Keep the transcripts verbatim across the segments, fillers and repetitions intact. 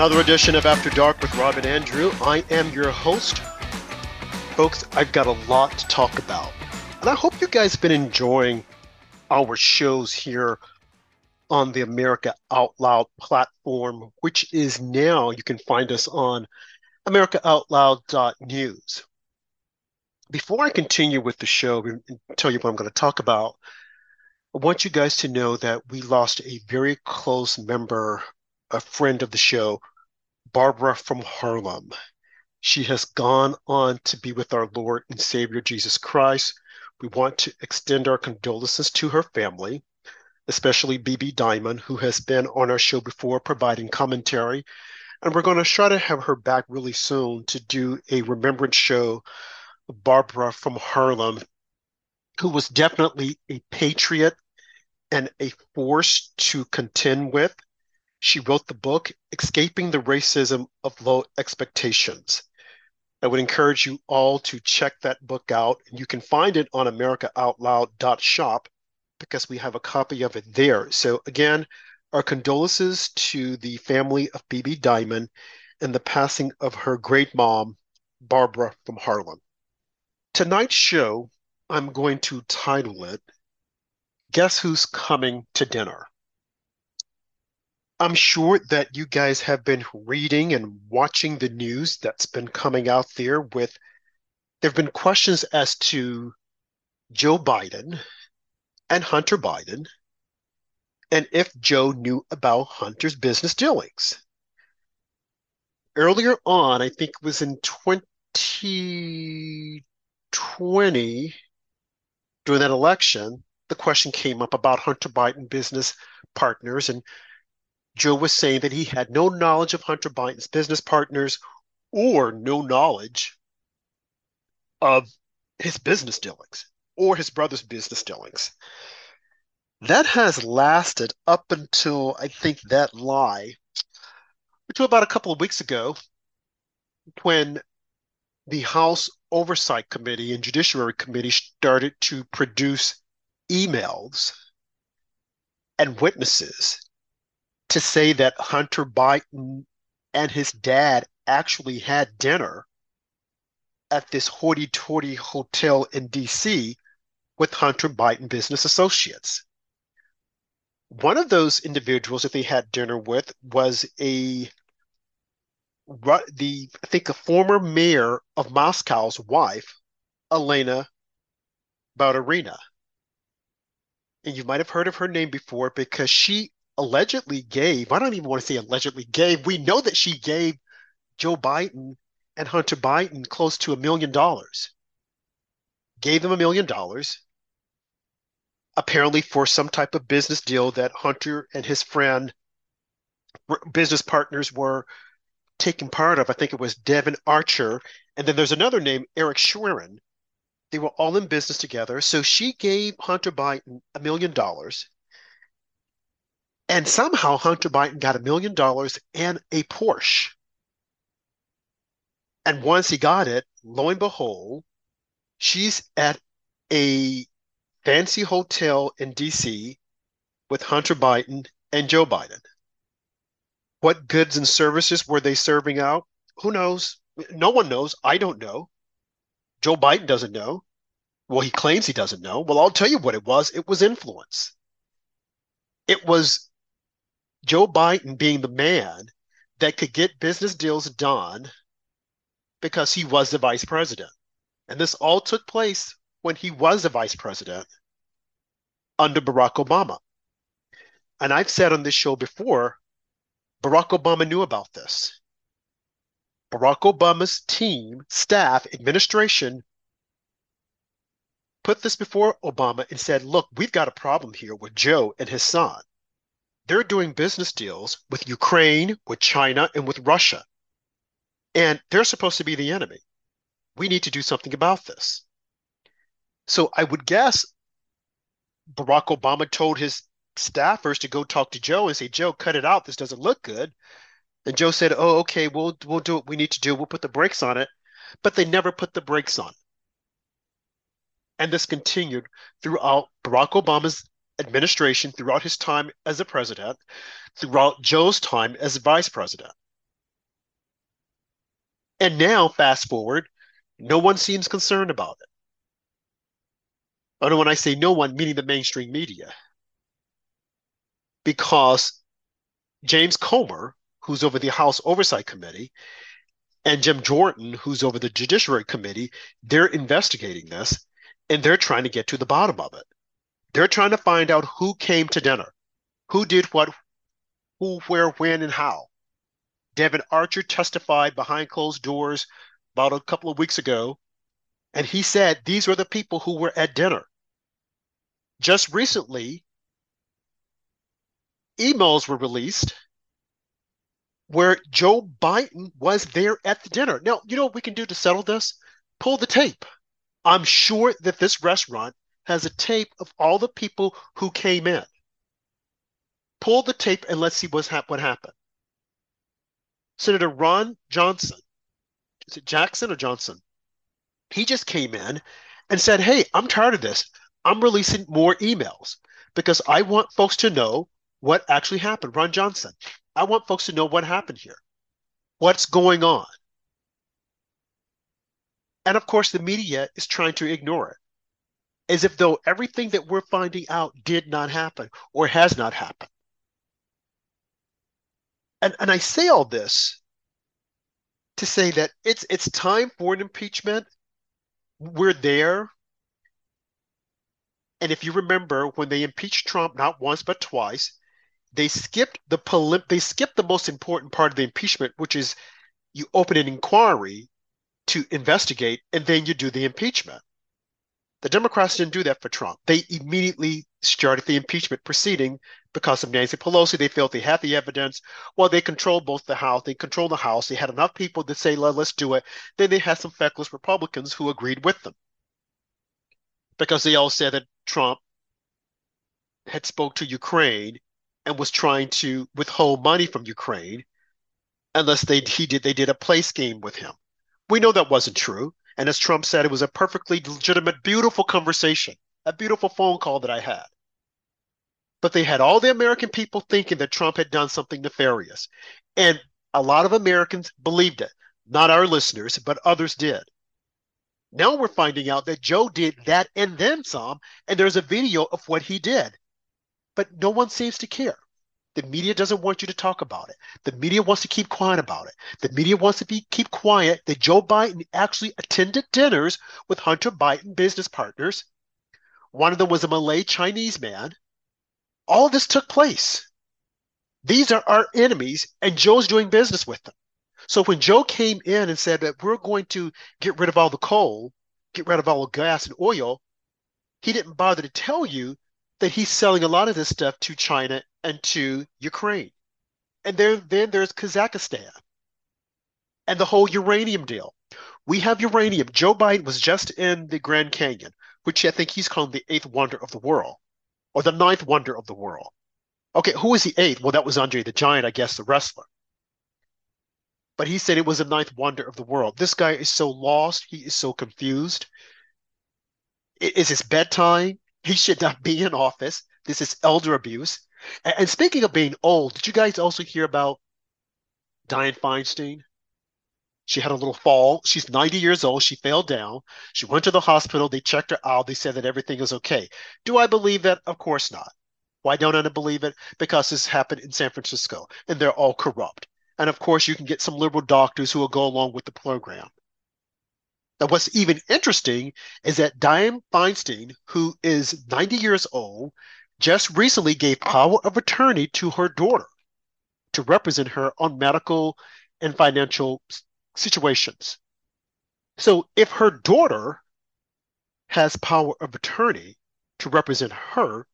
Another edition of After Dark with Rob and Andrew. I am your host. Folks, I've got a lot to talk about. And I hope you guys have been enjoying our shows here on the America Out Loud platform, which is now, you can find us on America Out Loud dot news. Before I continue with the show and tell you what I'm going to talk about, I want you guys to know that we lost a very close member, a friend of the show, Barbara from Harlem. She has gone on to be with our Lord and Savior, Jesus Christ. We want to extend our condolences to her family, especially B B. Diamond, who has been on our show before providing commentary. And we're going to try to have her back really soon to do a remembrance show of Barbara from Harlem, who was definitely a patriot and a force to contend with. She wrote the book, Escaping the Racism of Low Expectations. I would encourage you all to check that book out. You can find it on America Out Loud dot shop because we have a copy of it there. So again, our condolences to the family of B B. Diamond and the passing of her great mom, Barbara from Harlem. Tonight's show, I'm going to title it, Guess Who's Coming to Dinner? I'm sure that you guys have been reading and watching the news that's been coming out there with, there have been questions as to Joe Biden and Hunter Biden, and if Joe knew about Hunter's business dealings. Earlier on, I think it was in twenty twenty, during that election, the question came up about Hunter Biden business partners, and Joe was saying that he had no knowledge of Hunter Biden's business partners or no knowledge of his business dealings or his brother's business dealings. That has lasted up until, I think, that lie, until about a couple of weeks ago when the House Oversight Committee and Judiciary Committee started to produce emails and witnesses to say that Hunter Biden and his dad actually had dinner at this hoity-toity hotel in D C with Hunter Biden business associates. One of those individuals that they had dinner with was a the I think a former mayor of Moscow's wife, Elena Bauderina. And you might have heard of her name before because she allegedly gave, I don't even want to say allegedly gave, we know that she gave Joe Biden and Hunter Biden close to a million dollars. Gave them a million dollars, apparently for some type of business deal that Hunter and his friend, business partners were taking part of. I think it was Devin Archer. And then there's another name, Eric Schwerin. They were all in business together. So she gave Hunter Biden a million dollars. And somehow Hunter Biden got a million dollars and a Porsche. And once he got it, lo and behold, she's at a fancy hotel in D C with Hunter Biden and Joe Biden. What goods and services were they serving out? Who knows? No one knows. I don't know. Joe Biden doesn't know. Well, he claims he doesn't know. Well, I'll tell you what it was. It was influence. It was Joe Biden being the man that could get business deals done because he was the vice president. And this all took place when he was the vice president under Barack Obama. And I've said on this show before, Barack Obama knew about this. Barack Obama's team, staff, administration put this before Obama and said, look, we've got a problem here with Joe and his son. They're doing business deals with Ukraine, with China, and with Russia. And they're supposed to be the enemy. We need to do something about this. So I would guess Barack Obama told his staffers to go talk to Joe and say, Joe, cut it out. This doesn't look good. And Joe said, oh, okay, we'll, we'll do what we need to do. We'll put the brakes on it. But they never put the brakes on it. And this continued throughout Barack Obama's administration, throughout his time as a president, throughout Joe's time as vice president. And now, fast forward, no one seems concerned about it. And when I say no one, meaning the mainstream media, because James Comer, who's over the House Oversight Committee, and Jim Jordan, who's over the Judiciary Committee, they're investigating this, and they're trying to get to the bottom of it. They're trying to find out who came to dinner, who did what, who, where, when, and how. Devin Archer testified behind closed doors about a couple of weeks ago, and he said these were the people who were at dinner. Just recently, emails were released where Joe Biden was there at the dinner. Now, you know what we can do to settle this? Pull the tape. I'm sure that this restaurant has a tape of all the people who came in. Pull the tape and let's see what's ha- what happened. Senator Ron Johnson, is it Jackson or Johnson? He just came in and said, hey, I'm tired of this. I'm releasing more emails because I want folks to know what actually happened. Ron Johnson, I want folks to know what happened here. What's going on? And of course, the media is trying to ignore it, as if though everything that we're finding out did not happen or has not happened. And, and I say all this to say that it's it's time for an impeachment. We're there. And if you remember, when they impeached Trump not once but twice, they skipped the poly- they skipped the most important part of the impeachment, which is you open an inquiry to investigate and then you do the impeachment. The Democrats didn't do that for Trump. They immediately started the impeachment proceeding because of Nancy Pelosi. They felt they had the evidence. Well, they controlled both the House. They controlled the House. They had enough people to say, well, let's do it. Then they had some feckless Republicans who agreed with them because they all said that Trump had spoke to Ukraine and was trying to withhold money from Ukraine unless they he did they did a play scheme with him. We know that wasn't true. And as Trump said, it was a perfectly legitimate, beautiful conversation, a beautiful phone call that I had. But they had all the American people thinking that Trump had done something nefarious. And a lot of Americans believed it. Not our listeners, but others did. Now we're finding out that Joe did that and then some, and there's a video of what he did. But no one seems to care. The media doesn't want you to talk about it. The media wants to keep quiet about it. The media wants to be, keep quiet that Joe Biden actually attended dinners with Hunter Biden business partners. One of them was a Malay Chinese man. All this took place. These are our enemies, and Joe's doing business with them. So when Joe came in and said that we're going to get rid of all the coal, get rid of all the gas and oil, he didn't bother to tell you that he's selling a lot of this stuff to China and to Ukraine. And there, then there's Kazakhstan and the whole uranium deal. We have uranium. Joe Biden was just in the Grand Canyon, which I think he's calling the eighth wonder of the world, or the ninth wonder of the world. Okay, who was the eighth? Well, that was Andre the Giant, I guess, the wrestler. But he said it was the ninth wonder of the world. This guy is so lost. He is so confused. It is his bedtime. He should not be in office. This is elder abuse. And speaking of being old, did you guys also hear about Dianne Feinstein? She had a little fall. She's ninety years old. She fell down. She went to the hospital. They checked her out. They said that everything is okay. Do I believe that? Of course not. Why don't I believe it? Because this happened in San Francisco, and they're all corrupt. And, of course, you can get some liberal doctors who will go along with the program. Now, what's even interesting is that Dianne Feinstein, who is ninety years old, just recently gave power of attorney to her daughter to represent her on medical and financial situations. So if her daughter has power of attorney to represent her,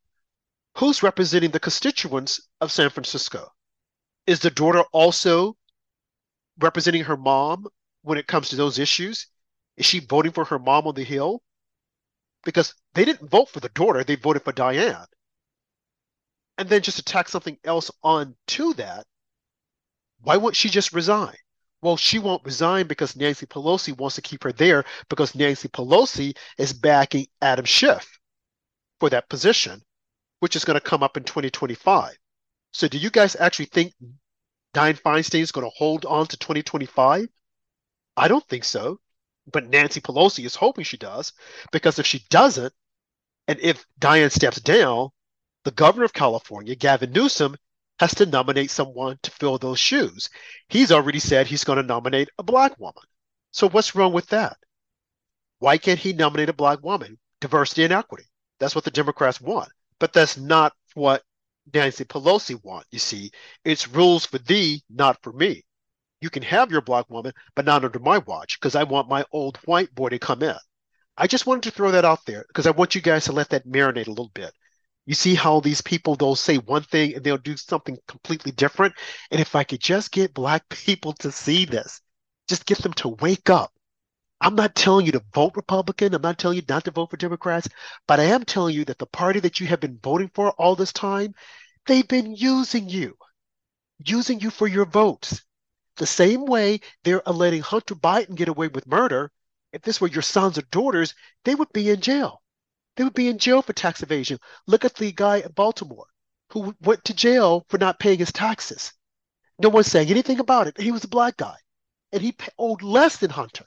who's representing the constituents of San Francisco? Is the daughter also representing her mom when it comes to those issues? Is she voting for her mom on the Hill? Because they didn't vote for the daughter, they voted for Dianne. And then just attack something else on to that, why won't she just resign? Well, she won't resign because Nancy Pelosi wants to keep her there because Nancy Pelosi is backing Adam Schiff for that position, which is going to come up in twenty twenty-five. So do you guys actually think Dianne Feinstein is going to hold on to twenty twenty-five? I don't think so. But Nancy Pelosi is hoping she does, because if she doesn't, and if Dianne steps down, the governor of California, Gavin Newsom, has to nominate someone to fill those shoes. He's already said he's going to nominate a black woman. So what's wrong with that? Why can't he nominate a black woman? Diversity and equity. That's what the Democrats want. But that's not what Nancy Pelosi wants, you see. It's rules for thee, not for me. You can have your black woman, but not under my watch, because I want my old white boy to come in. I just wanted to throw that out there because I want you guys to let that marinate a little bit. You see how these people, they'll say one thing and they'll do something completely different. And if I could just get black people to see this, just get them to wake up. I'm not telling you to vote Republican. I'm not telling you not to vote for Democrats. But I am telling you that the party that you have been voting for all this time, they've been using you, using you for your votes. The same way they're letting Hunter Biden get away with murder. If this were your sons or daughters, they would be in jail. They would be in jail for tax evasion. Look at the guy in Baltimore who went to jail for not paying his taxes. No one's saying anything about it. He was a black guy, and he owed less than Hunter.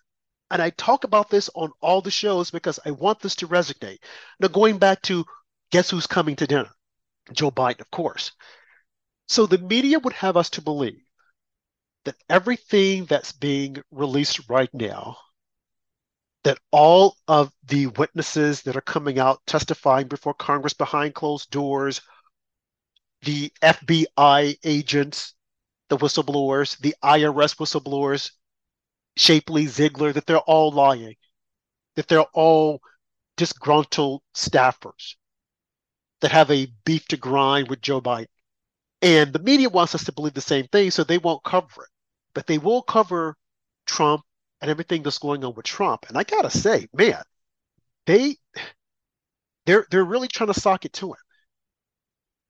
And I talk about this on all the shows because I want this to resonate. Now, going back to guess who's coming to dinner? Joe Biden, of course. So the media would have us to believe that everything that's being released right now, that all of the witnesses that are coming out testifying before Congress behind closed doors, the F B I agents, the whistleblowers, the I R S whistleblowers, Shapley, Ziegler, that they're all lying, that they're all disgruntled staffers that have a beef to grind with Joe Biden. And the media wants us to believe the same thing, so they won't cover it. But they will cover Trump and everything that's going on with Trump. And I gotta say, man, they they're they're really trying to sock it to him.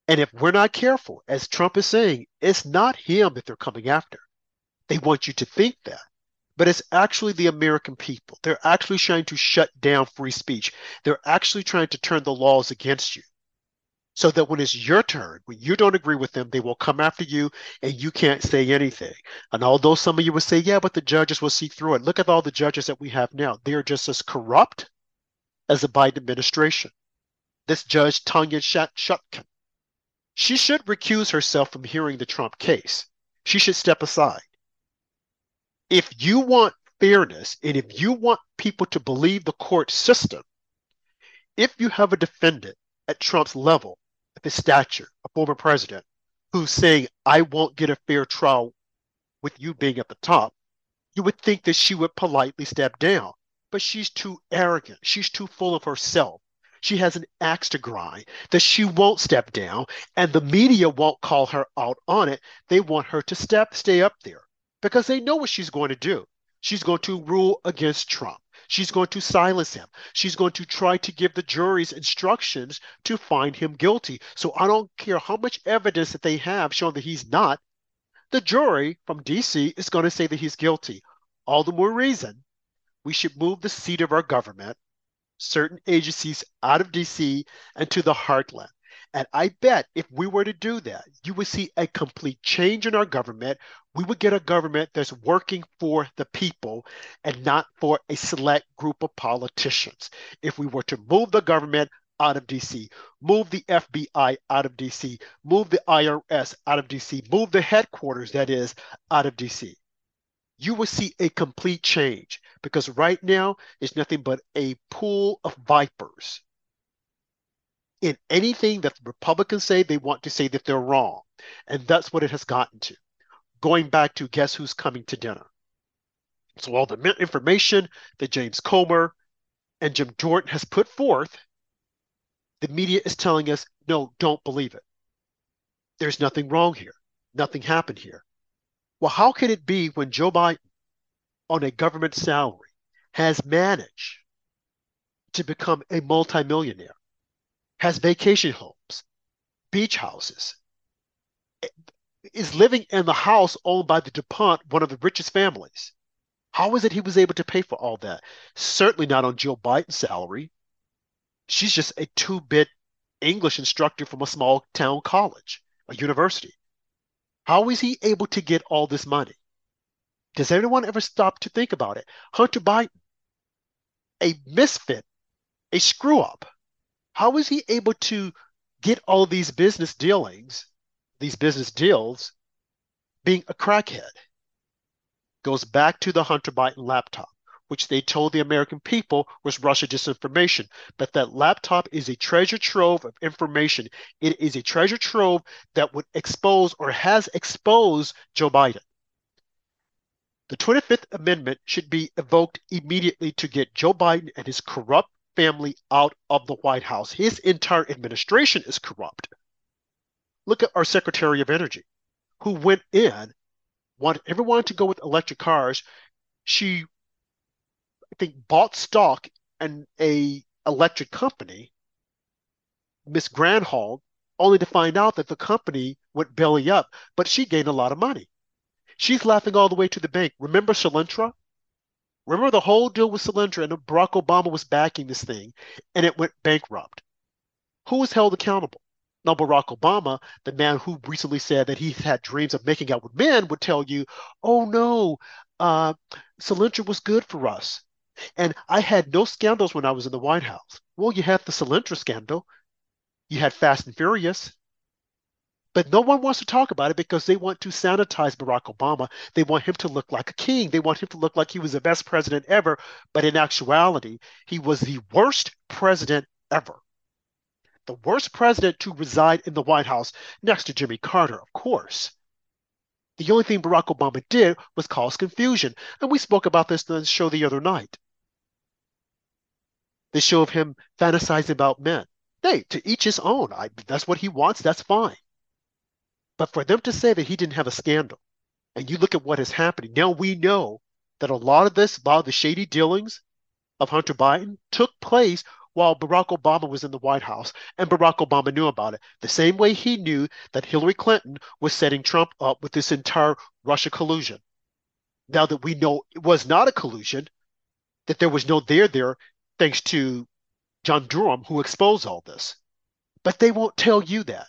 And if we're not careful, as Trump is saying, it's not him that they're coming after. They want you to think that. But it's actually the American people. They're actually trying to shut down free speech. They're actually trying to turn the laws against you, so that when it's your turn, when you don't agree with them, they will come after you and you can't say anything. And although some of you will say, yeah, but the judges will see through it. Look at all the judges that we have now. They are just as corrupt as the Biden administration. This judge, Tanya Shutkin, she should recuse herself from hearing the Trump case. She should step aside. If you want fairness, and if you want people to believe the court system, if you have a defendant at Trump's level, at his stature, a former president, who's saying, I won't get a fair trial with you being at the top, you would think that she would politely step down. But she's too arrogant. She's too full of herself. She has an axe to grind, that she won't step down, and the media won't call her out on it. They want her to step, stay up there, because they know what she's going to do. She's going to rule against Trump. She's going to silence him. She's going to try to give the juries instructions to find him guilty. So I don't care how much evidence that they have showing that he's not. The jury from D C is going to say that he's guilty. All the more reason we should move the seat of our government, certain agencies, out of D C and to the heartland. And I bet if we were to do that, you would see a complete change in our government. We would get a government that's working for the people and not for a select group of politicians. If we were to move the government out of D C, move the F B I out of D C, move the I R S out of D C, move the headquarters, that is, out of D C, you will see a complete change, because right now it's nothing but a pool of vipers. In anything that the Republicans say, they want to say that they're wrong. And that's what it has gotten to. Going back to guess who's coming to dinner. So all the information that James Comer and Jim Jordan has put forth, the media is telling us, no, don't believe it. There's nothing wrong here. Nothing happened here. Well, how could it be when Joe Biden, on a government salary, has managed to become a multimillionaire? Has vacation homes, beach houses, is living in the house owned by the DuPont, one of the richest families. How is it he was able to pay for all that? Certainly not on Jill Biden's salary. She's just a two-bit English instructor from a small town college, a university. How is he able to get all this money? Does anyone ever stop to think about it? Hunter Biden, a misfit, a screw-up. How is he able to get all these business dealings, these business deals, being a crackhead? Goes back to the Hunter Biden laptop, which they told the American people was Russia disinformation. But that laptop is a treasure trove of information. It is a treasure trove that would expose or has exposed Joe Biden. The twenty-fifth Amendment should be evoked immediately to get Joe Biden and his corrupt family out of the White House. His entire administration is corrupt. Look at our Secretary of Energy, who went in, wanted everyone to go with electric cars. She, I think, bought stock in a electric company, Miss Granholm, only to find out that the company went belly up, but she gained a lot of money. She's laughing all the way to the bank. Remember Solyndra? Remember the whole deal with Solyndra, and Barack Obama was backing this thing, and it went bankrupt. Who was held accountable? Now, Barack Obama, the man who recently said that he had dreams of making out with men, would tell you, oh, no, uh, Solyndra was good for us. And I had no scandals when I was in the White House. Well, you had the Solyndra scandal. You had Fast and Furious. But no one wants to talk about it because they want to sanitize Barack Obama. They want him to look like a king. They want him to look like he was the best president ever. But in actuality, he was the worst president ever. The worst president to reside in the White House, next to Jimmy Carter, of course. The only thing Barack Obama did was cause confusion. And we spoke about this on the show the other night. The show of him fantasizing about men. Hey, to each his own. I, that's what he wants. That's fine. But for them to say that he didn't have a scandal, and you look at what is happening, now we know that a lot of this, a lot of the shady dealings of Hunter Biden took place while Barack Obama was in the White House, and Barack Obama knew about it. The same way he knew that Hillary Clinton was setting Trump up with this entire Russia collusion. Now that we know it was not a collusion, that there was no there there, thanks to John Durham, who exposed all this. But they won't tell you that.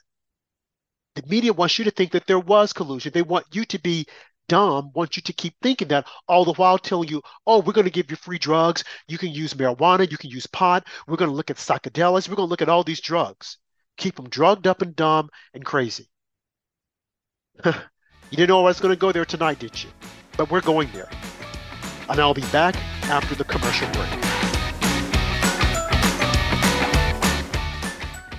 The media wants you to think that there was collusion. They want you to be dumb, want you to keep thinking that, all the while telling you, oh, we're going to give you free drugs. You can use marijuana. You can use pot. We're going to look at psychedelics. We're going to look at all these drugs. Keep them drugged up and dumb and crazy. You didn't know I was going to go there tonight, did you? But we're going there. And I'll be back after the commercial break.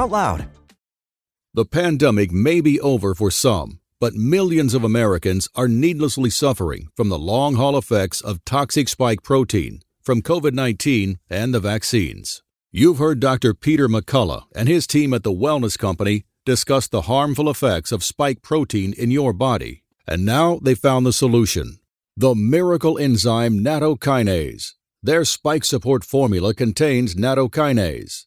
Out loud. The pandemic may be over for some, but millions of Americans are needlessly suffering from the long haul effects of toxic spike protein from covid nineteen and the vaccines. You've heard Doctor Peter McCullough and his team at the Wellness Company discuss the harmful effects of spike protein in your body, and now they found the solution: the miracle enzyme nattokinase. Their spike support formula contains nattokinase,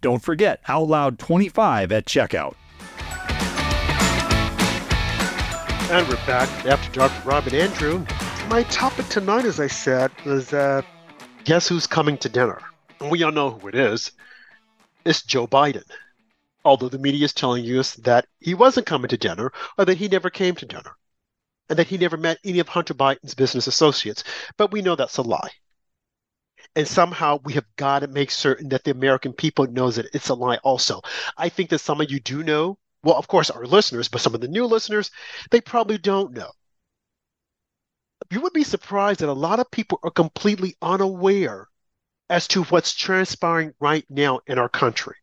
Don't forget, Out Loud twenty-five at checkout. And we're back after dark with Rob and Andrew. My topic tonight, as I said, is uh, guess who's coming to dinner? And we all know who it is. It's Joe Biden. Although the media is telling us that he wasn't coming to dinner, or that he never came to dinner, and that he never met any of Hunter Biden's business associates. But we know that's a lie. And somehow we have got to make certain that the American people knows that it's a lie also. I think that some of you do know. Well, of course, our listeners, but some of the new listeners, they probably don't know. You would be surprised that a lot of people are completely unaware as to what's transpiring right now in our country.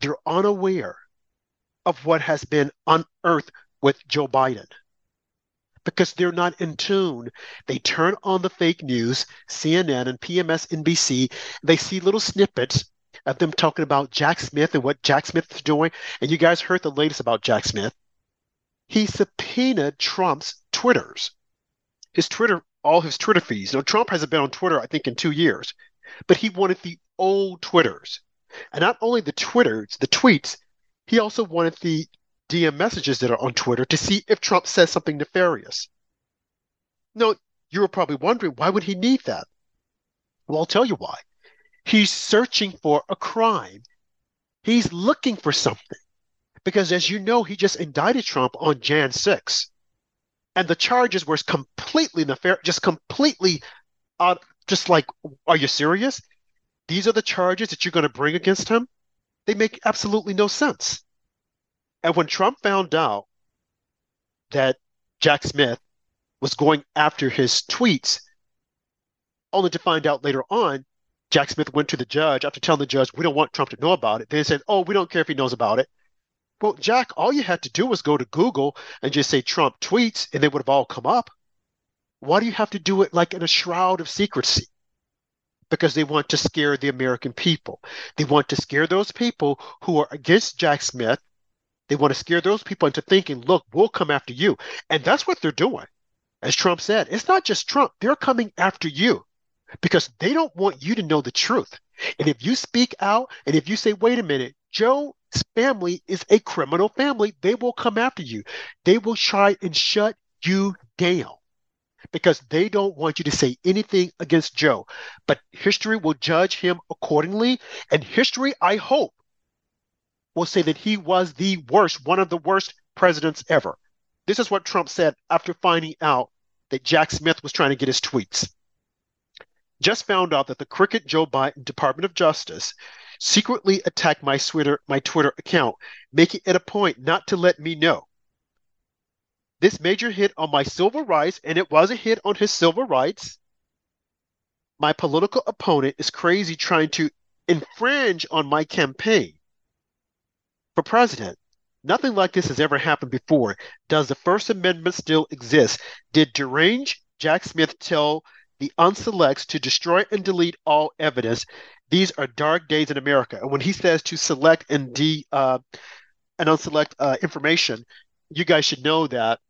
They're unaware of what has been unearthed with Joe Biden. Because they're not in tune. They turn on the fake news, C N N and P M S N B C. And they see little snippets of them talking about Jack Smith and what Jack Smith is doing. And you guys heard the latest about Jack Smith. He subpoenaed Trump's Twitters. His Twitter, all his Twitter feeds. Now, Trump hasn't been on Twitter, I think, in two years. But he wanted the old Twitters. And not only the Twitters, the tweets, he also wanted the D M messages that are on Twitter to see if Trump says something nefarious. Now, you were probably wondering, why would he need that? Well, I'll tell you why. He's searching for a crime. He's looking for something. Because as you know, he just indicted Trump on January sixth. And the charges were completely nefarious, just completely, uh, just like, are you serious? These are the charges that you're going to bring against him? They make absolutely no sense. And when Trump found out that Jack Smith was going after his tweets, only to find out later on, Jack Smith went to the judge after telling the judge, we don't want Trump to know about it. They said, oh, we don't care if he knows about it. Well, Jack, all you had to do was go to Google and just say Trump tweets, and they would have all come up. Why do you have to do it like in a shroud of secrecy? Because they want to scare the American people. They want to scare those people who are against Jack Smith. They want to scare those people into thinking, look, we'll come after you. And that's what they're doing. As Trump said, it's not just Trump. They're coming after you because they don't want you to know the truth. And if you speak out and if you say, wait a minute, Joe's family is a criminal family, they will come after you. They will try and shut you down because they don't want you to say anything against Joe. But history will judge him accordingly. And history, I hope, will say that he was the worst, one of the worst presidents ever. This is what Trump said after finding out that Jack Smith was trying to get his tweets. Just found out that the crooked Joe Biden Department of Justice secretly attacked my Twitter, my Twitter account, making it a point not to let me know. This major hit on my civil rights, and it was a hit on his civil rights. My political opponent is crazy trying to infringe on my campaign for president. Nothing like this has ever happened before. Does the First Amendment still exist? Did deranged Jack Smith tell the unselects to destroy and delete all evidence? These are dark days in America. And when he says to select and de uh, and unselect uh, information, you guys should know that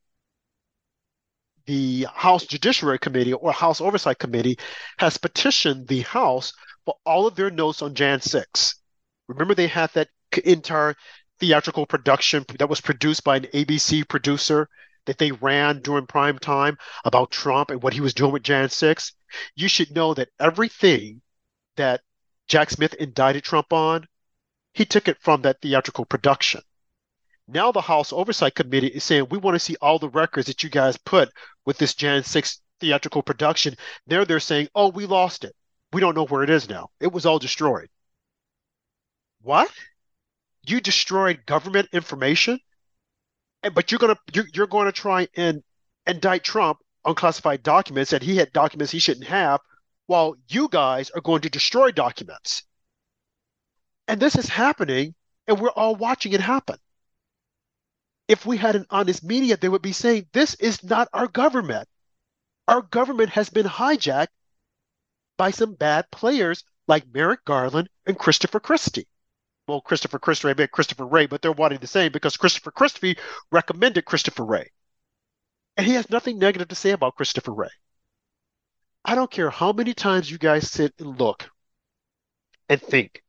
the House Judiciary Committee or House Oversight Committee has petitioned the House for all of their notes on January sixth. Remember, they had that entire theatrical production that was produced by an A B C producer that they ran during prime time about Trump and what he was doing with January sixth. You should know that everything that Jack Smith indicted Trump on, he took it from that theatrical production. Now the House Oversight Committee is saying, we want to see all the records that you guys put with this January sixth theatrical production. There they're saying, oh, we lost it. We don't know where it is now. It was all destroyed. What? You destroyed government information, but you're gonna you're, you're going to try and indict Trump on classified documents that he had documents he shouldn't have, while you guys are going to destroy documents. And this is happening, and we're all watching it happen. If we had an honest media, they would be saying, this is not our government. Our government has been hijacked by some bad players like Merrick Garland and Christopher Christie. Well, Christopher Christie, I meant Christopher Wray, but they're wanting the same because Christopher Christie recommended Christopher Wray. And he has nothing negative to say about Christopher Wray. I don't care how many times you guys sit and look and think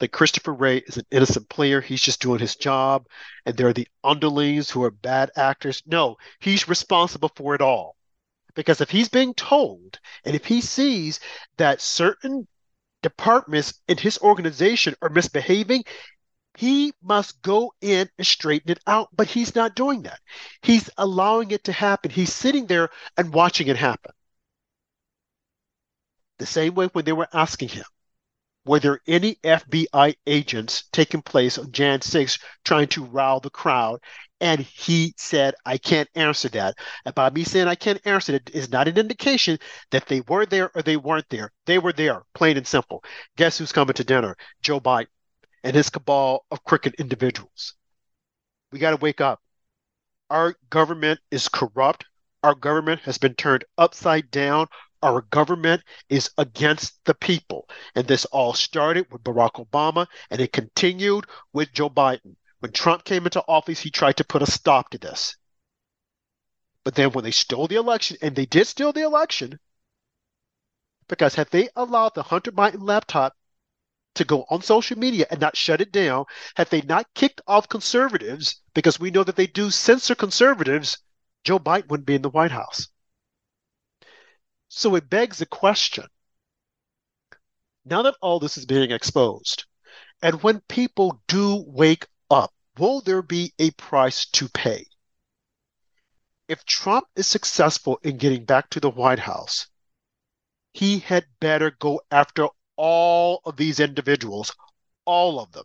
that Christopher Wray is an innocent player. He's just doing his job. And there are the underlings who are bad actors. No, he's responsible for it all. Because if he's being told and if he sees that certain departments in his organization are misbehaving, he must go in and straighten it out. But he's not doing that. He's allowing it to happen. He's sitting there and watching it happen. The same way when they were asking him, were there any F B I agents taking place on January sixth trying to rile the crowd? And he said, I can't answer that. And by me saying I can't answer it is not an indication that they were there or they weren't there. They were there, plain and simple. Guess who's coming to dinner? Joe Biden and his cabal of crooked individuals. We got to wake up. Our government is corrupt. Our government has been turned upside down. Our government is against the people. And this all started with Barack Obama, and it continued with Joe Biden. When Trump came into office, he tried to put a stop to this. But then when they stole the election, and they did steal the election, because had they allowed the Hunter Biden laptop to go on social media and not shut it down, had they not kicked off conservatives, because we know that they do censor conservatives, Joe Biden wouldn't be in the White House. So it begs the question, now that all this is being exposed, and when people do wake up, will there be a price to pay? If Trump is successful in getting back to the White House, he had better go after all of these individuals, all of them.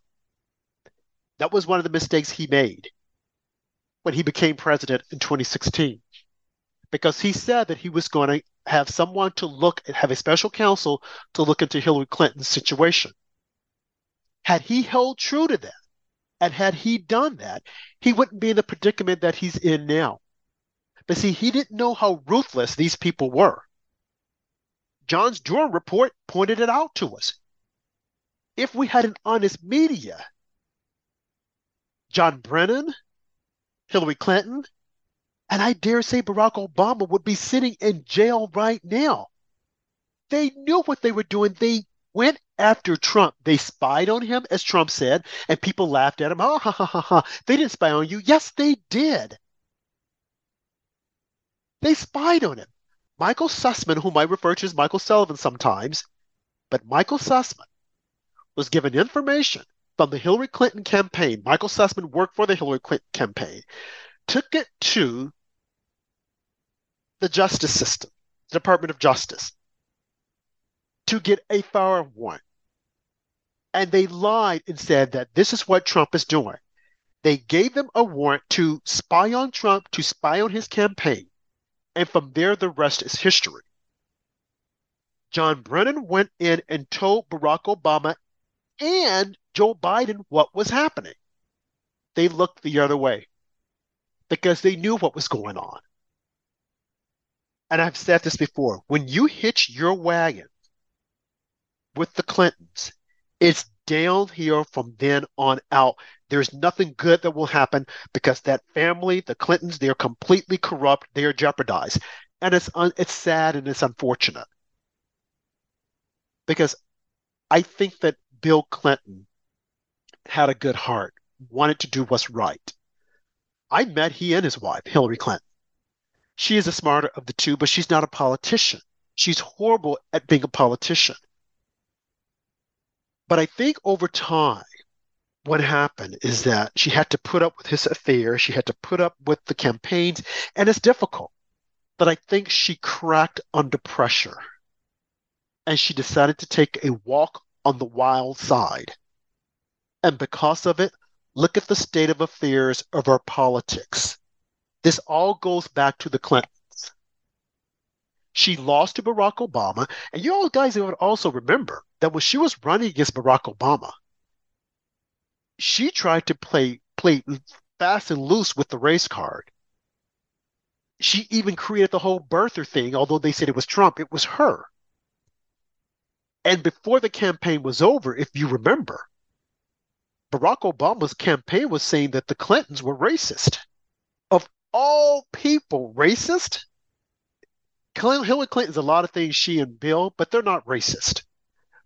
That was one of the mistakes he made when he became president in twenty sixteen, because he said that he was going to have someone to look and have a special counsel to look into Hillary Clinton's situation. Had he held true to that, and had he done that, he wouldn't be in the predicament that he's in now. But see, he didn't know how ruthless these people were. John's Durham report pointed it out to us. If we had an honest media, John Brennan, Hillary Clinton, and I dare say Barack Obama would be sitting in jail right now. They knew what they were doing. They went after Trump. They spied on him, as Trump said, and people laughed at him. Oh, ha, ha, ha, ha. They didn't spy on you. Yes, they did. They spied on him. Michael Sussman, whom I refer to as Michael Sullivan sometimes, but Michael Sussman was given information from the Hillary Clinton campaign. Michael Sussman worked for the Hillary Clinton campaign, took it to the justice system, the Department of Justice, to get a firearm warrant. And they lied and said that this is what Trump is doing. They gave them a warrant to spy on Trump, to spy on his campaign. And from there, the rest is history. John Brennan went in and told Barack Obama and Joe Biden what was happening. They looked the other way because they knew what was going on. And I've said this before, when you hitch your wagon with the Clintons, it's downhill from then on out. There's nothing good that will happen because that family, the Clintons, they're completely corrupt. They are jeopardized. And it's un- it's sad and it's unfortunate. Because I think that Bill Clinton had a good heart, wanted to do what's right. I met he and his wife, Hillary Clinton. She is the smarter of the two, but she's not a politician. She's horrible at being a politician. But I think over time, what happened is that she had to put up with his affair. She had to put up with the campaigns, and it's difficult. But I think she cracked under pressure, and she decided to take a walk on the wild side. And because of it, look at the state of affairs of our politics. This all goes back to the Clintons. She lost to Barack Obama. And you all guys would also remember that when she was running against Barack Obama, she tried to play, play fast and loose with the race card. She even created the whole birther thing, although they said it was Trump. It was her. And before the campaign was over, if you remember, Barack Obama's campaign was saying that the Clintons were racist. Of all people, racist? Hillary Clinton's a lot of things, she and Bill, but they're not racist.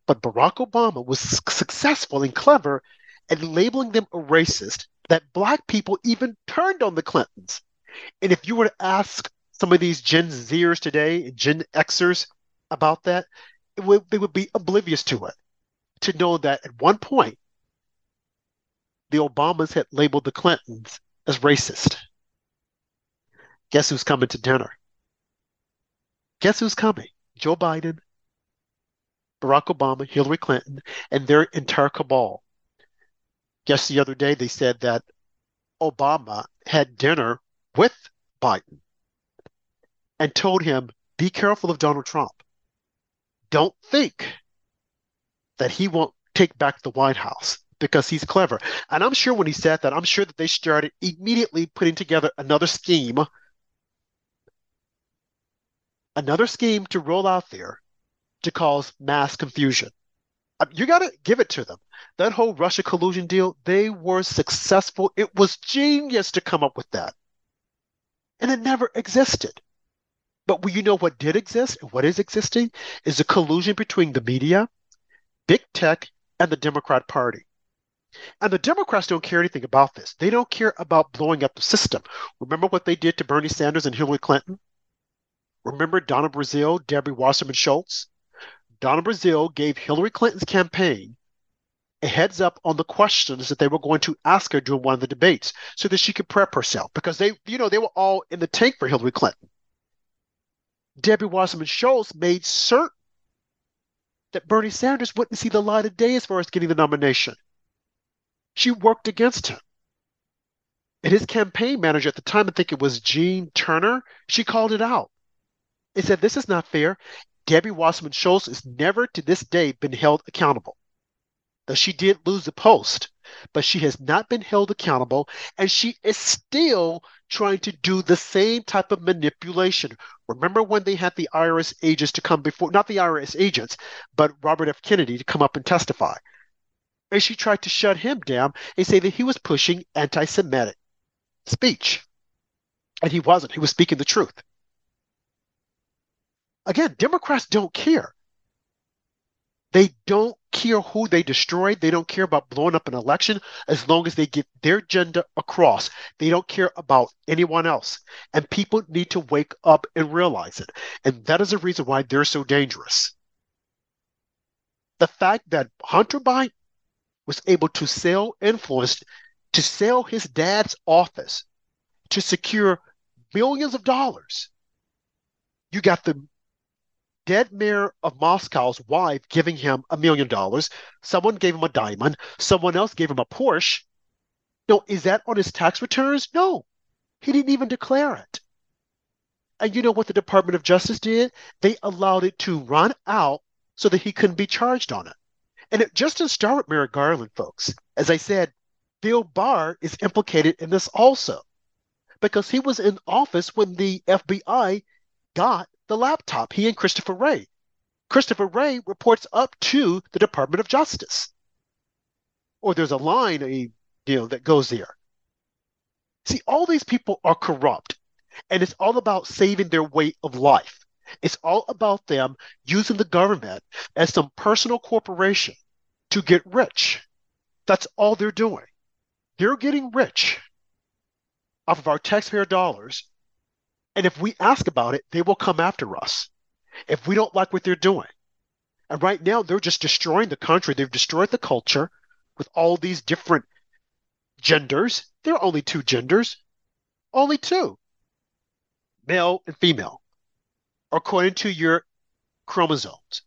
But Barack Obama was successful and clever at labeling them a racist, that black people even turned on the Clintons. And if you were to ask some of these Gen Zers today, Gen Xers about that, it would, they would be oblivious to it, to know that at one point, the Obamas had labeled the Clintons as racist. Guess who's coming to dinner? Guess who's coming? Joe Biden, Barack Obama, Hillary Clinton, and their entire cabal. Just the other day, they said that Obama had dinner with Biden and told him, be careful of Donald Trump. Don't think that he won't take back the White House because he's clever. And I'm sure when he said that, I'm sure that they started immediately putting together another scheme, another scheme to roll out there to cause mass confusion. You got to give it to them. That whole Russia collusion deal, they were successful. It was genius to come up with that. And it never existed. But you know what did exist and what is existing is the collusion between the media, big tech, and the Democrat Party. And the Democrats don't care anything about this. They don't care about blowing up the system. Remember what they did to Bernie Sanders and Hillary Clinton? Remember Donna Brazile, Debbie Wasserman Schultz? Donna Brazile gave Hillary Clinton's campaign a heads up on the questions that they were going to ask her during one of the debates so that she could prep herself because they, you know, they were all in the tank for Hillary Clinton. Debbie Wasserman Schultz made certain that Bernie Sanders wouldn't see the light of day as far as getting the nomination. She worked against him. And his campaign manager at the time, I think it was Jean Turner, she called it out and said, this is not fair. Debbie Wasserman Schultz has never to this day been held accountable. Though she did lose the post, but she has not been held accountable, and she is still trying to do the same type of manipulation. Remember when they had the I R S agents to come before, not the I R S agents, but Robert F. Kennedy to come up and testify. And she tried to shut him down and say that he was pushing anti-Semitic speech. And he wasn't. He was speaking the truth. Again, Democrats don't care. They don't care who they destroy. They don't care about blowing up an election as long as they get their agenda across. They don't care about anyone else. And people need to wake up and realize it. And that is the reason why they're so dangerous. The fact that Hunter Biden was able to sell influence, to sell his dad's office, to secure millions of dollars. You got the dead mayor of Moscow's wife giving him a million dollars. Someone gave him a diamond. Someone else gave him a Porsche. No, is that on his tax returns? No. He didn't even declare it. And you know what the Department of Justice did? They allowed it to run out so that he couldn't be charged on it. And it just didn't start with Merrick Garland, folks. As I said, Bill Barr is implicated in this also because he was in office when the F B I got the laptop, he and Christopher Wray. Christopher Wray reports up to the Department of Justice. Or there's a line a, you know, that goes there. See, all these people are corrupt, and it's all about saving their way of life. It's all about them using the government as some personal corporation to get rich. That's all they're doing. They're getting rich off of our taxpayer dollars. And if we ask about it, they will come after us if we don't like what they're doing. And right now, they're just destroying the country. They've destroyed the culture with all these different genders. There are only two genders, only two, male and female, according to your chromosomes.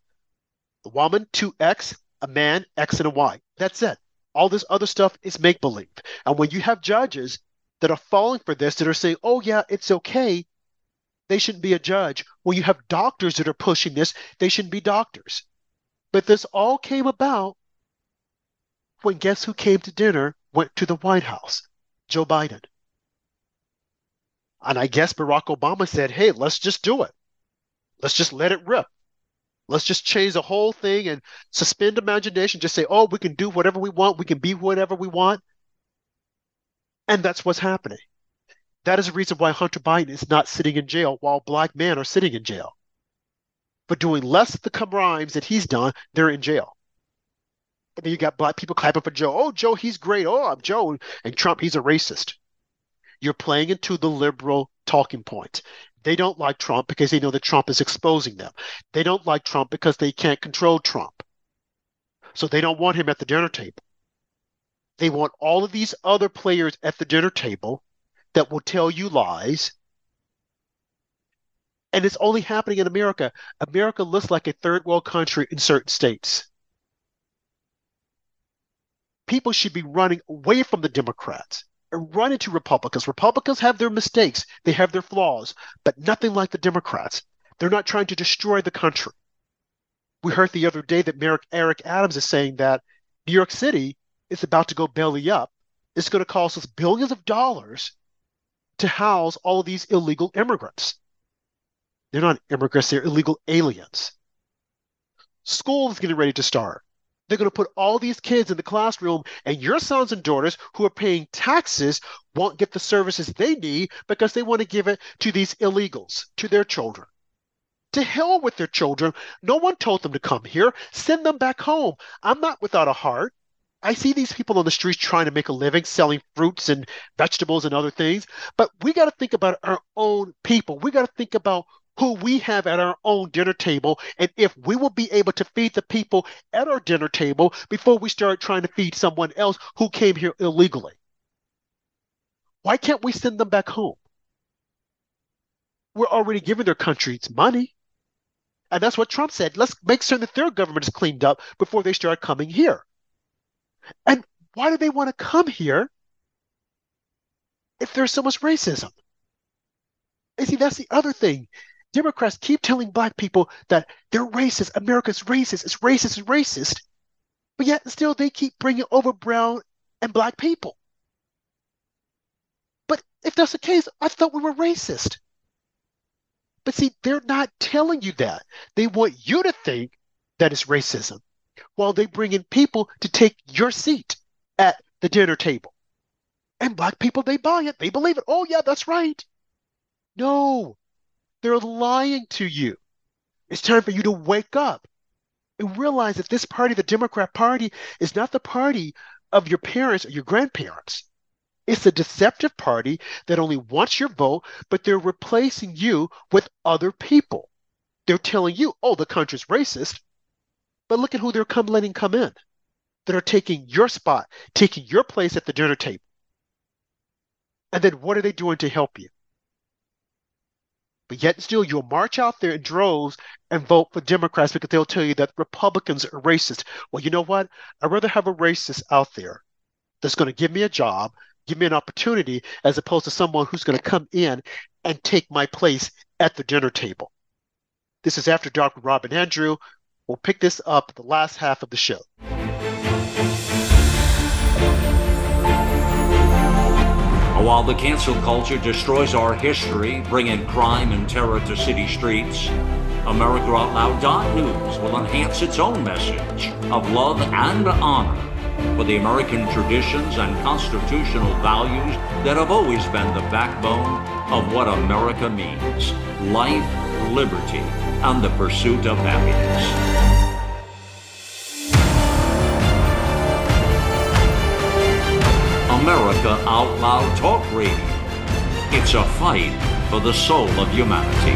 The woman, two X, a man, X and a Y. That's it. All this other stuff is make-believe. And when you have judges that are falling for this, that are saying, oh, yeah, it's okay, they shouldn't be a judge. Well, you have doctors that are pushing this. They shouldn't be doctors. But this all came about when guess who came to dinner, went to the White House? Joe Biden. And I guess Barack Obama said, hey, let's just do it. Let's just let it rip. Let's just change the whole thing and suspend imagination. Just say, oh, we can do whatever we want. We can be whatever we want. And that's what's happening. That is the reason why Hunter Biden is not sitting in jail while black men are sitting in jail. For doing less of the crimes that he's done, they're in jail. And then you got black people clapping for Joe. Oh, Joe, he's great. Oh, I'm Joe. And Trump, he's a racist. You're playing into the liberal talking point. They don't like Trump because they know that Trump is exposing them. They don't like Trump because they can't control Trump. So they don't want him at the dinner table. They want all of these other players at the dinner table that will tell you lies. And it's only happening in America. America looks like a third world country in certain states. People should be running away from the Democrats and running to Republicans. Republicans have their mistakes. They have their flaws, but nothing like the Democrats. They're not trying to destroy the country. We heard the other day that Mayor Eric Adams is saying that New York City is about to go belly up. It's going to cost us billions of dollars to house all of these illegal immigrants. They're not immigrants, they're illegal aliens. School is getting ready to start. They're going to put all these kids in the classroom, and your sons and daughters who are paying taxes won't get the services they need because they want to give it to these illegals, to their children. To hell with their children. No one told them to come here. Send them back home. I'm not without a heart. I see these people on the streets trying to make a living, selling fruits and vegetables and other things. But we got to think about our own people. We got to think about who we have at our own dinner table, and if we will be able to feed the people at our dinner table before we start trying to feed someone else who came here illegally. Why can't we send them back home? We're already giving their countries money. And that's what Trump said. Let's make sure that their government is cleaned up before they start coming here. And why do they want to come here if there's so much racism? And see, that's the other thing. Democrats keep telling black people that they're racist, America's racist, it's racist, it's racist, but yet still they keep bringing over brown and black people. But if that's the case, I thought we were racist. But see, they're not telling you that. They want you to think that it's racism while they bring in people to take your seat at the dinner table. And black people, they buy it, they believe it. Oh, yeah, that's right. No. They're lying to you. It's time for you to wake up and realize that this party, the Democrat Party, is not the party of your parents or your grandparents. It's a deceptive party that only wants your vote, but they're replacing you with other people. They're telling you, oh, the country's racist, but look at who they're come letting come in that are taking your spot, taking your place at the dinner table. And then what are they doing to help you? But yet still, you'll march out there in droves and vote for Democrats because they'll tell you that Republicans are racist. Well, you know what? I'd rather have a racist out there that's going to give me a job, give me an opportunity, as opposed to someone who's going to come in and take my place at the dinner table. This is After Dark with Rob and Andrew. We'll pick this up the last half of the show. While the cancel culture destroys our history, bringing crime and terror to city streets, America Out Loud dot news will enhance its own message of love and honor for the American traditions and constitutional values that have always been the backbone of what America means: life, liberty, and the pursuit of happiness. America Out Loud Talk Radio. It's a fight for the soul of humanity.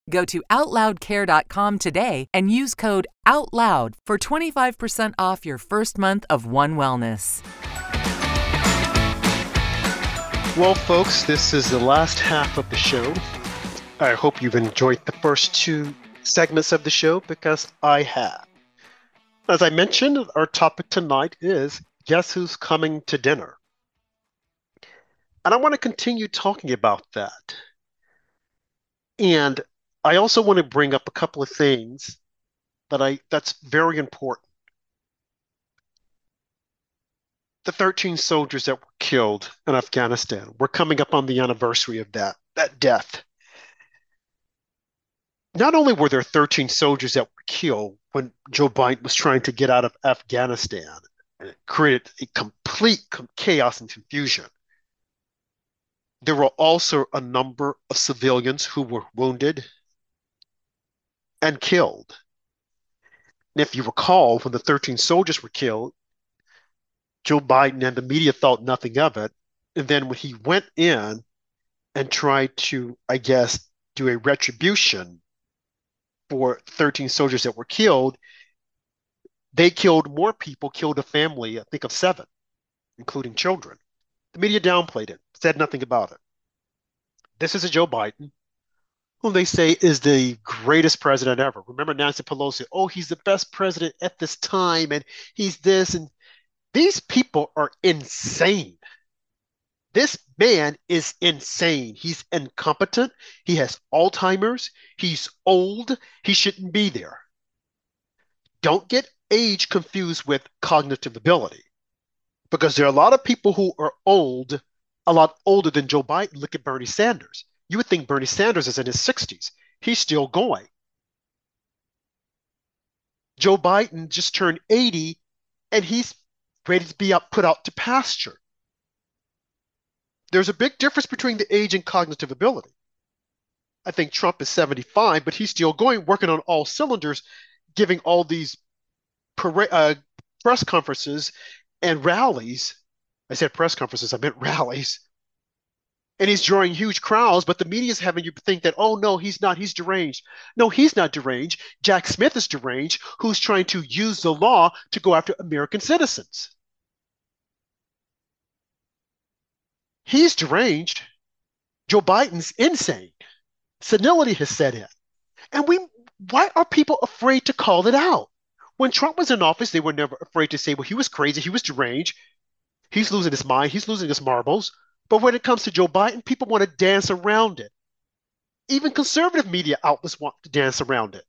Go to Out Loud Care dot com today and use code OUTLOUD for twenty-five percent off your first month of One Wellness. Well, folks, this is the last half of the show. I hope you've enjoyed the first two segments of the show, because I have. As I mentioned, our topic tonight is Guess Who's Coming to Dinner? And I want to continue talking about that. And I also want to bring up a couple of things that I that's very important. The thirteen soldiers that were killed in Afghanistan. We're coming up on the anniversary of that, that death. Not only were there thirteen soldiers that were killed when Joe Biden was trying to get out of Afghanistan, and it created a complete chaos and confusion. There were also a number of civilians who were wounded and killed. And if you recall, when the thirteen soldiers were killed, Joe Biden and the media thought nothing of it. And then when he went in and tried to, I guess, do a retribution for thirteen soldiers that were killed, they killed more people, killed a family, I think of seven, including children. The media downplayed it, said nothing about it. This is a Joe Biden, whom they say is the greatest president ever. Remember Nancy Pelosi, oh, he's the best president at this time, and he's this. And these people are insane. This man is insane. He's incompetent. He has Alzheimer's. He's old. He shouldn't be there. Don't get age confused with cognitive ability. Because there are a lot of people who are old, a lot older than Joe Biden. Look at Bernie Sanders. You would think Bernie Sanders is in his sixties. He's still going. Joe Biden just turned eighty, and he's ready to be out, put out to pasture. There's a big difference between the age and cognitive ability. I think Trump is seventy-five, but he's still going, working on all cylinders, giving all these para- uh, press conferences and rallies. I said press conferences, I meant rallies. And he's drawing huge crowds, but the media's having you think that, oh, no, he's not, he's deranged. No, he's not deranged. Jack Smith is deranged, who's trying to use the law to go after American citizens. He's deranged. Joe Biden's insane. Senility has set in. And we, why are people afraid to call it out? When Trump was in office, they were never afraid to say, well, he was crazy, he was deranged, he's losing his mind, he's losing his marbles. But when it comes to Joe Biden, people want to dance around it. Even conservative media outlets want to dance around it.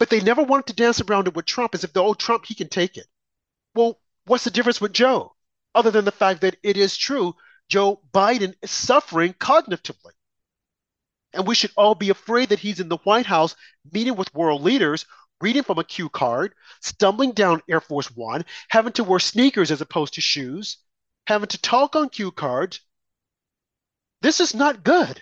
But they never wanted to dance around it with Trump, as if, oh, Trump, he can take it. Well, what's the difference with Joe? Other than the fact that it is true, Joe Biden is suffering cognitively. And we should all be afraid that he's in the White House meeting with world leaders, reading from a cue card, stumbling down Air Force One, having to wear sneakers as opposed to shoes, having to talk on cue cards. This is not good.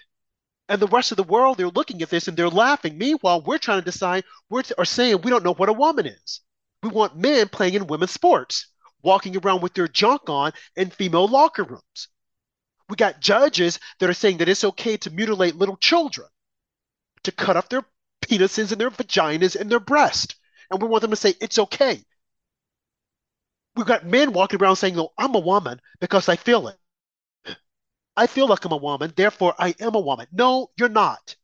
And the rest of the world, they're looking at this and they're laughing. Meanwhile, we're trying to decide, we're t- are saying we don't know what a woman is. We want men playing in women's sports, walking around with their junk on in female locker rooms. We got judges that are saying that it's okay to mutilate little children, to cut off their penises and their vaginas and their breast. And we want them to say, it's okay. We've got men walking around saying, no, I'm a woman because I feel it. I feel like I'm a woman, therefore I am a woman. No, you're not.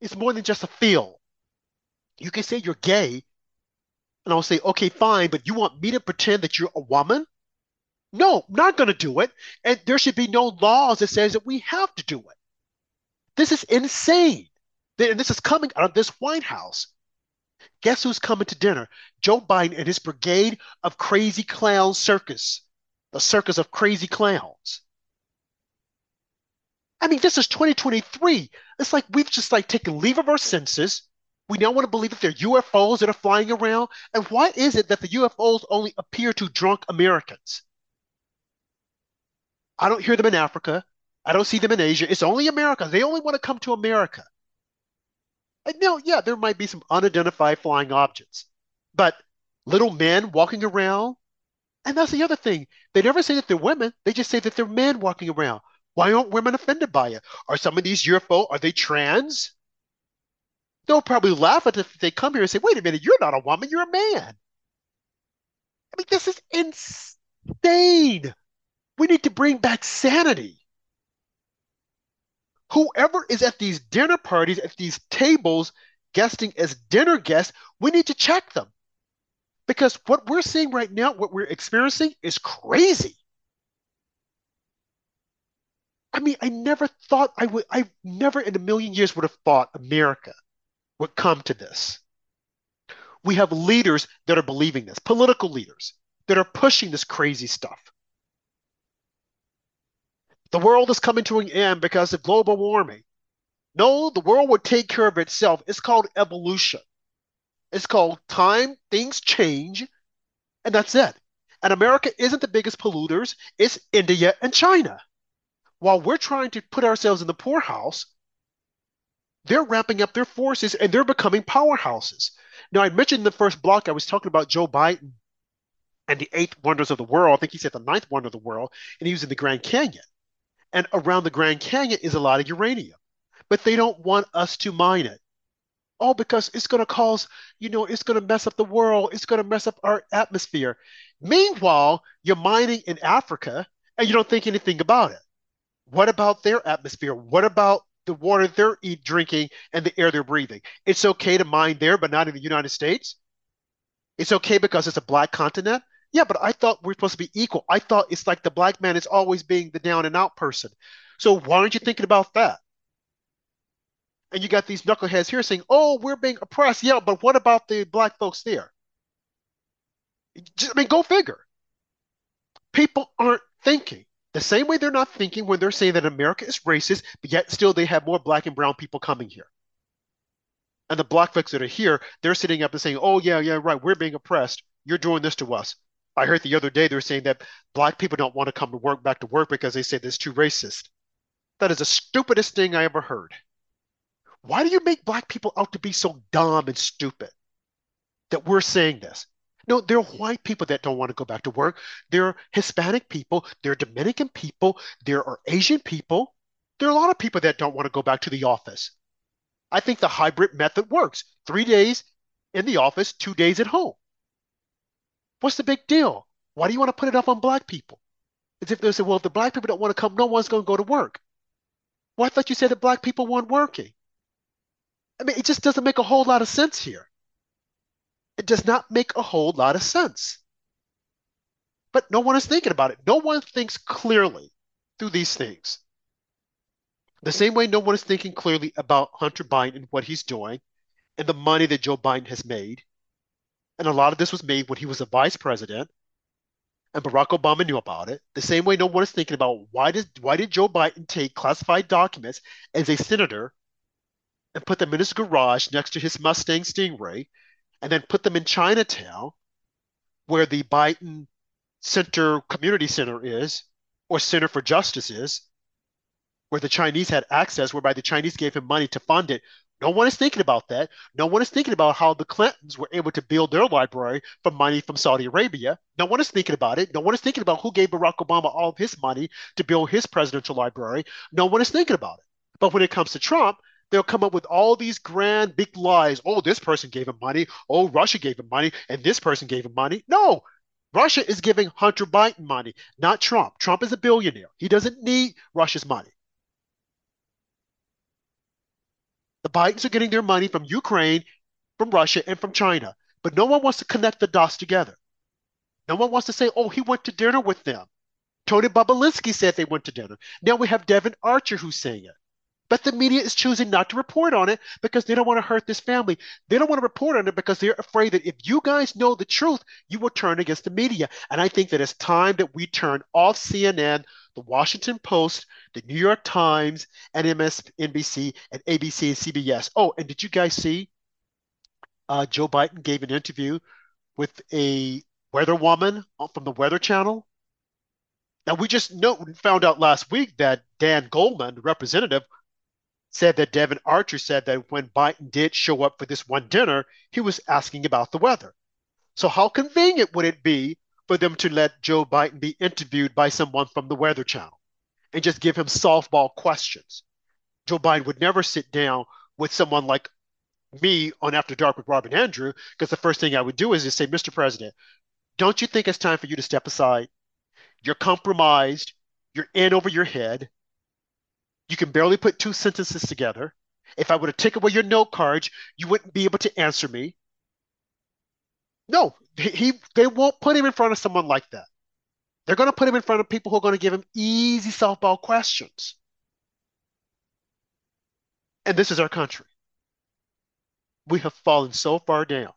It's more than just a feel. You can say you're gay, and I'll say, okay, fine, but you want me to pretend that you're a woman? No, I'm not going to do it. And there should be no laws that says that we have to do it. This is insane. And this is coming out of this White House. Guess who's coming to dinner? Joe Biden and his brigade of crazy clown circus. The circus of crazy clowns. I mean, this is twenty twenty-three. It's like we've just like taken leave of our senses. We now want to believe that there are U F Os that are flying around. And why is it that the U F Os only appear to drunk Americans? I don't hear them in Africa. I don't see them in Asia. It's only America. They only want to come to America. Now, yeah, there might be some unidentified flying objects, but little men walking around And that's the other thing. They never say that they're women. They just say that they're men walking around. Why aren't women offended by it? Are some of these U F O, are they trans? They'll probably laugh at it if they come here and say, wait a minute, you're not a woman, you're a man. I mean, this is insane. We need to bring back sanity. Whoever is at these dinner parties, at these tables, guesting as dinner guests, we need to check them. Because what we're seeing right now, what we're experiencing is crazy. I mean, I never thought I would, I never in a million years would have thought America would come to this. We have leaders that are believing this, political leaders that are pushing this crazy stuff. The world is coming to an end because of global warming. No, the world will take care of itself. It's called evolution. It's called time, things change, and that's it. And America isn't the biggest polluters. It's India and China. While we're trying to put ourselves in the poorhouse, they're ramping up their forces and they're becoming powerhouses. Now, I mentioned in the first block, I was talking about Joe Biden and the eighth wonders of the world. I think he said the ninth wonder of the world, and he was in the Grand Canyon. And around the Grand Canyon is a lot of uranium, but they don't want us to mine it. All because it's going to cause, you know, it's going to mess up the world. It's going to mess up our atmosphere. Meanwhile, you're mining in Africa and you don't think anything about it. What about their atmosphere? What about the water they're eat, drinking and the air they're breathing? It's okay to mine there, but not in the United States. It's okay because it's a black continent. Yeah, but I thought we're supposed to be equal. I thought it's like the black man is always being the down and out person. So why aren't you thinking about that? And you got these knuckleheads here saying, oh, we're being oppressed. Yeah, but what about the black folks there? Just, I mean, go figure. People aren't thinking. The same way they're not thinking when they're saying that America is racist, but yet still they have more black and brown people coming here. And the black folks that are here, they're sitting up and saying, oh, yeah, yeah, right, we're being oppressed. You're doing this to us. I heard the other day they were saying that black people don't want to come to work back to work because they say this is too racist. That is the stupidest thing I ever heard. Why do you make black people out to be so dumb and stupid that we're saying this? No, there are white people that don't want to go back to work. There are Hispanic people. There are Dominican people. There are Asian people. There are a lot of people that don't want to go back to the office. I think the hybrid method works. Three days in the office, two days at home. What's the big deal? Why do you want to put it up on black people? As if they say, well, if the black people don't want to come, no one's going to go to work. Well, I thought you said that black people weren't working. I mean, it just doesn't make a whole lot of sense here. It does not make a whole lot of sense. But no one is thinking about it. No one thinks clearly through these things. The same way no one is thinking clearly about Hunter Biden and what he's doing and the money that Joe Biden has made. And a lot of this was made when he was the vice president and Barack Obama knew about it. The same way no one is thinking about why did, why did Joe Biden take classified documents as a senator and put them in his garage next to his Mustang Stingray, and then put them in Chinatown, where the Biden Center Community Center is, or Center for Justice is, where the Chinese had access, whereby the Chinese gave him money to fund it. No one is thinking about that. No one is thinking about how the Clintons were able to build their library from money from Saudi Arabia. No one is thinking about it. No one is thinking about who gave Barack Obama all of his money to build his presidential library. No one is thinking about it. But when it comes to Trump, they'll come up with all these grand, big lies. Oh, this person gave him money. Oh, Russia gave him money. And this person gave him money. No, Russia is giving Hunter Biden money, not Trump. Trump is a billionaire. He doesn't need Russia's money. The Bidens are getting their money from Ukraine, from Russia, and from China. But no one wants to connect the dots together. No one wants to say, oh, he went to dinner with them. Tony Bobolinsky said they went to dinner. Now we have Devin Archer who's saying it. But the media is choosing not to report on it because they don't want to hurt this family. They don't want to report on it because they're afraid that if you guys know the truth, you will turn against the media. And I think that it's time that we turn off C N N, the Washington Post, the New York Times, and M S N B C, and A B C, and C B S. Oh, and did you guys see uh, Joe Biden gave an interview with a weather woman from the Weather Channel? Now, we just know, found out last week that Dan Goldman, the representative, said that Devin Archer said that when Biden did show up for this one dinner, he was asking about the weather. So how convenient would it be for them to let Joe Biden be interviewed by someone from the Weather Channel and just give him softball questions. Joe Biden would never sit down with someone like me on After Dark with Rob and Andrew, because the first thing I would do is just say, Mister President, don't you think it's time for you to step aside? You're compromised. You're in over your head. You can barely put two sentences together. If I were to take away your note cards, you wouldn't be able to answer me. No, he, he they won't put him in front of someone like that. They're going to put him in front of people who are going to give him easy softball questions. And this is our country. We have fallen so far down.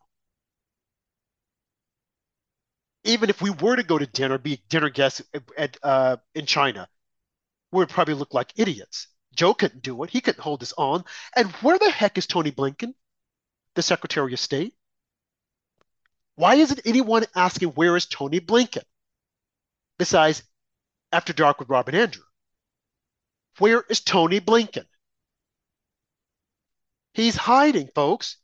Even if we were to go to dinner, be dinner guests at, uh, in China, we would probably look like idiots. Joe couldn't do it. He couldn't hold his own. And where the heck is Tony Blinken, the Secretary of State? Why isn't anyone asking where is Tony Blinken? Besides After Dark with Rob and Andrew. Where is Tony Blinken? He's hiding, folks.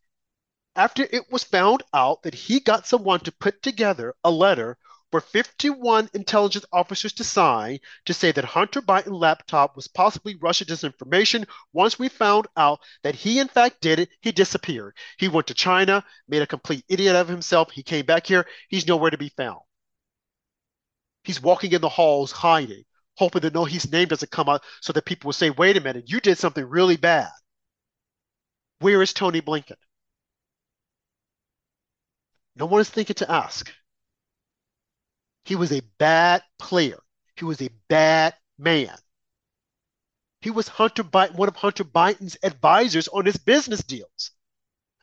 After it was found out that he got someone to put together a letter for fifty-one intelligence officers to sign to say that Hunter Biden's laptop was possibly Russian disinformation. Once we found out that he in fact did it, he disappeared. He went to China, made a complete idiot of himself. He came back here. He's nowhere to be found. He's walking in the halls hiding, hoping that no, his name doesn't come out so that people will say, wait a minute, you did something really bad. Where is Tony Blinken? No one is thinking to ask. He was a bad player. He was a bad man. He was Hunter Biden, one of Hunter Biden's advisors on his business deals.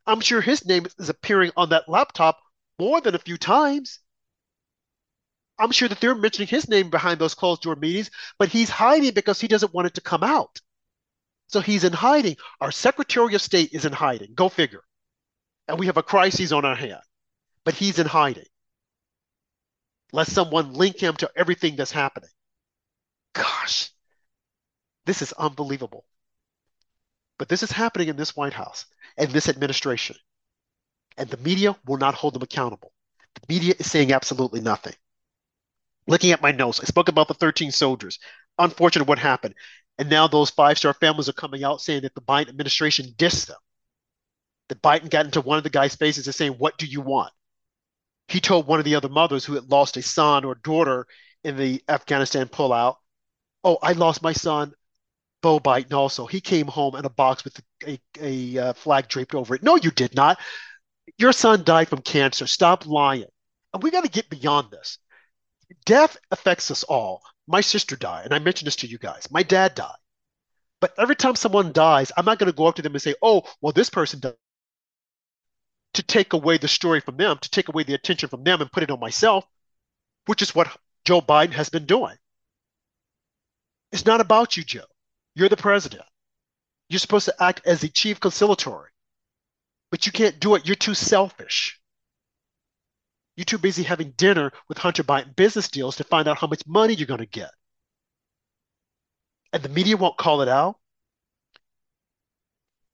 I'm sure his name is appearing on that laptop more than a few times. I'm sure that they're mentioning his name behind those closed-door meetings, but he's hiding because he doesn't want it to come out. So he's in hiding. Our Secretary of State is in hiding. Go figure. And we have a crisis on our hand, but he's in hiding. Let someone link him to everything that's happening. Gosh, this is unbelievable. But this is happening in this White House and this administration. And the media will not hold them accountable. The media is saying absolutely nothing. Looking at my notes, I spoke about the thirteen soldiers. Unfortunate what happened. And now those five-star families are coming out saying that the Biden administration dissed them. That Biden got into one of the guy's faces and saying, what do you want? He told one of the other mothers who had lost a son or daughter in the Afghanistan pullout, oh, I lost my son, Bo Biden also. He came home in a box with a, a, a flag draped over it. No, you did not. Your son died from cancer. Stop lying. And we got to get beyond this. Death affects us all. My sister died, and I mentioned this to you guys. My dad died. But every time someone dies, I'm not going to go up to them and say, oh, well, this person died. To take away the story from them, to take away the attention from them and put it on myself, which is what Joe Biden has been doing. It's not about you, Joe. You're the president. You're supposed to act as the chief conciliatory, but you can't do it. You're too selfish. You're too busy having dinner with Hunter Biden business deals to find out how much money you're going to get. And the media won't call it out.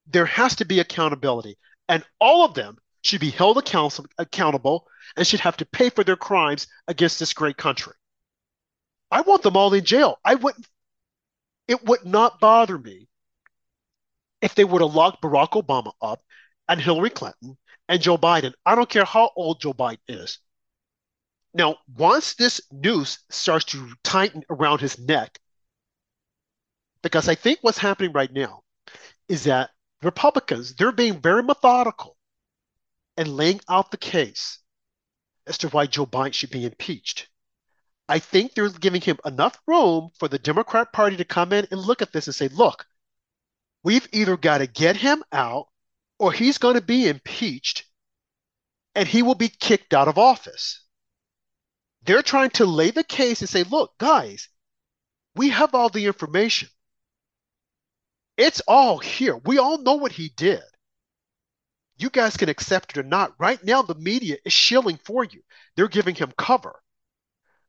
There has to be accountability. And all of them should be held account- accountable and should have to pay for their crimes against this great country. I want them all in jail. I wouldn't, it would not bother me if they were to lock Barack Obama up and Hillary Clinton and Joe Biden. I don't care how old Joe Biden is. Now, once this noose starts to tighten around his neck, because I think what's happening right now is that Republicans, they're being very methodical and laying out the case as to why Joe Biden should be impeached. I think they're giving him enough room for the Democrat Party to come in and look at this and say, look, we've either got to get him out or he's going to be impeached and he will be kicked out of office. They're trying to lay the case and say, look, guys, we have all the information. It's all here. We all know what he did. You guys can accept it or not. Right now, the media is shilling for you. They're giving him cover.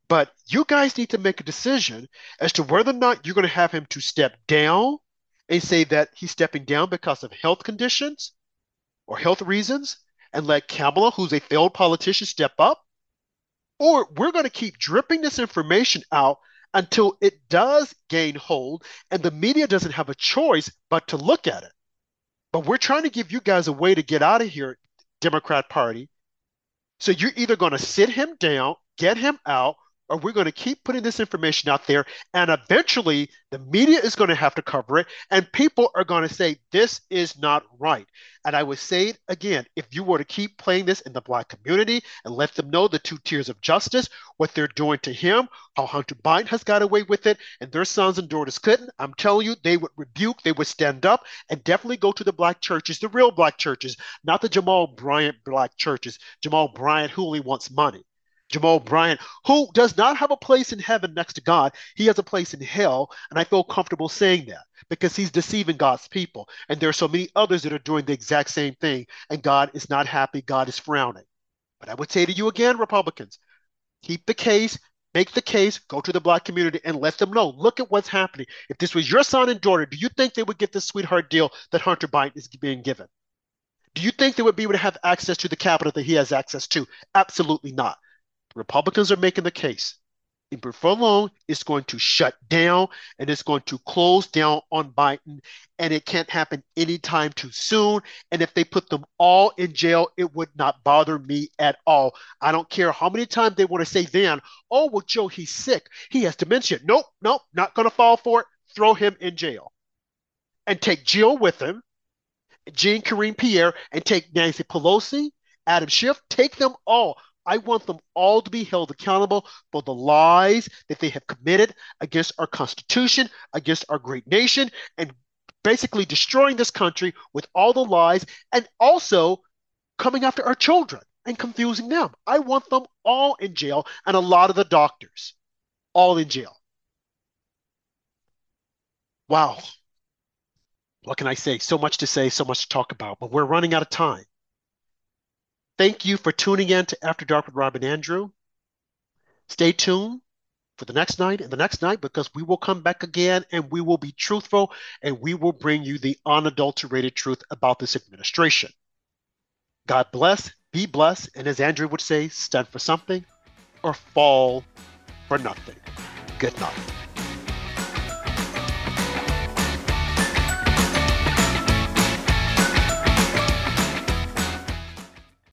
But you guys need to make a decision as to whether or not you're going to have him to step down and say that he's stepping down because of health conditions or health reasons and let Kamala, who's a failed politician, step up. or we're going to keep dripping this information out until it does gain hold and the media doesn't have a choice but to look at it. But we're trying to give you guys a way to get out of here, Democrat Party. So you're either going to sit him down, get him out, or we're going to keep putting this information out there. And eventually the media is going to have to cover it. And people are going to say, this is not right. And I would say it again, if you were to keep playing this in the Black community and let them know the two tiers of justice, what they're doing to him, how Hunter Biden has got away with it, and their sons and daughters couldn't, I'm telling you, they would rebuke, they would stand up, and definitely go to the Black churches, the real Black churches, not the Jamal Bryant Black churches, Jamal Bryant who only wants money. Jamal Bryant, who does not have a place in heaven next to God. He has a place in hell, and I feel comfortable saying that because he's deceiving God's people. And there are so many others that are doing the exact same thing, and God is not happy. God is frowning. But I would say to you again, Republicans, keep the case, make the case, go to the Black community, and let them know, look at what's happening. If this was your son and daughter, do you think they would get the sweetheart deal that Hunter Biden is being given? Do you think they would be able to have access to the capital that he has access to? Absolutely not. Republicans are making the case. And before long, it's going to shut down and it's going to close down on Biden. And it can't happen anytime too soon. And if they put them all in jail, it would not bother me at all. I don't care how many times they want to say then, oh, well, Joe, he's sick. He has dementia. Nope, nope, not going to fall for it. Throw him in jail. And take Jill with him, Jean Karine Pierre, and take Nancy Pelosi, Adam Schiff, take them all. I want them all to be held accountable for the lies that they have committed against our Constitution, against our great nation, and basically destroying this country with all the lies and also coming after our children and confusing them. I want them all in jail and a lot of the doctors all in jail. Wow. What can I say? So much to say, so much to talk about, but we're running out of time. Thank you for tuning in to After Dark with Rob and Andrew. Stay tuned for the next night and the next night because we will come back again and we will be truthful and we will bring you the unadulterated truth about this administration. God bless, be blessed, and as Andrew would say, stand for something or fall for nothing. Good night.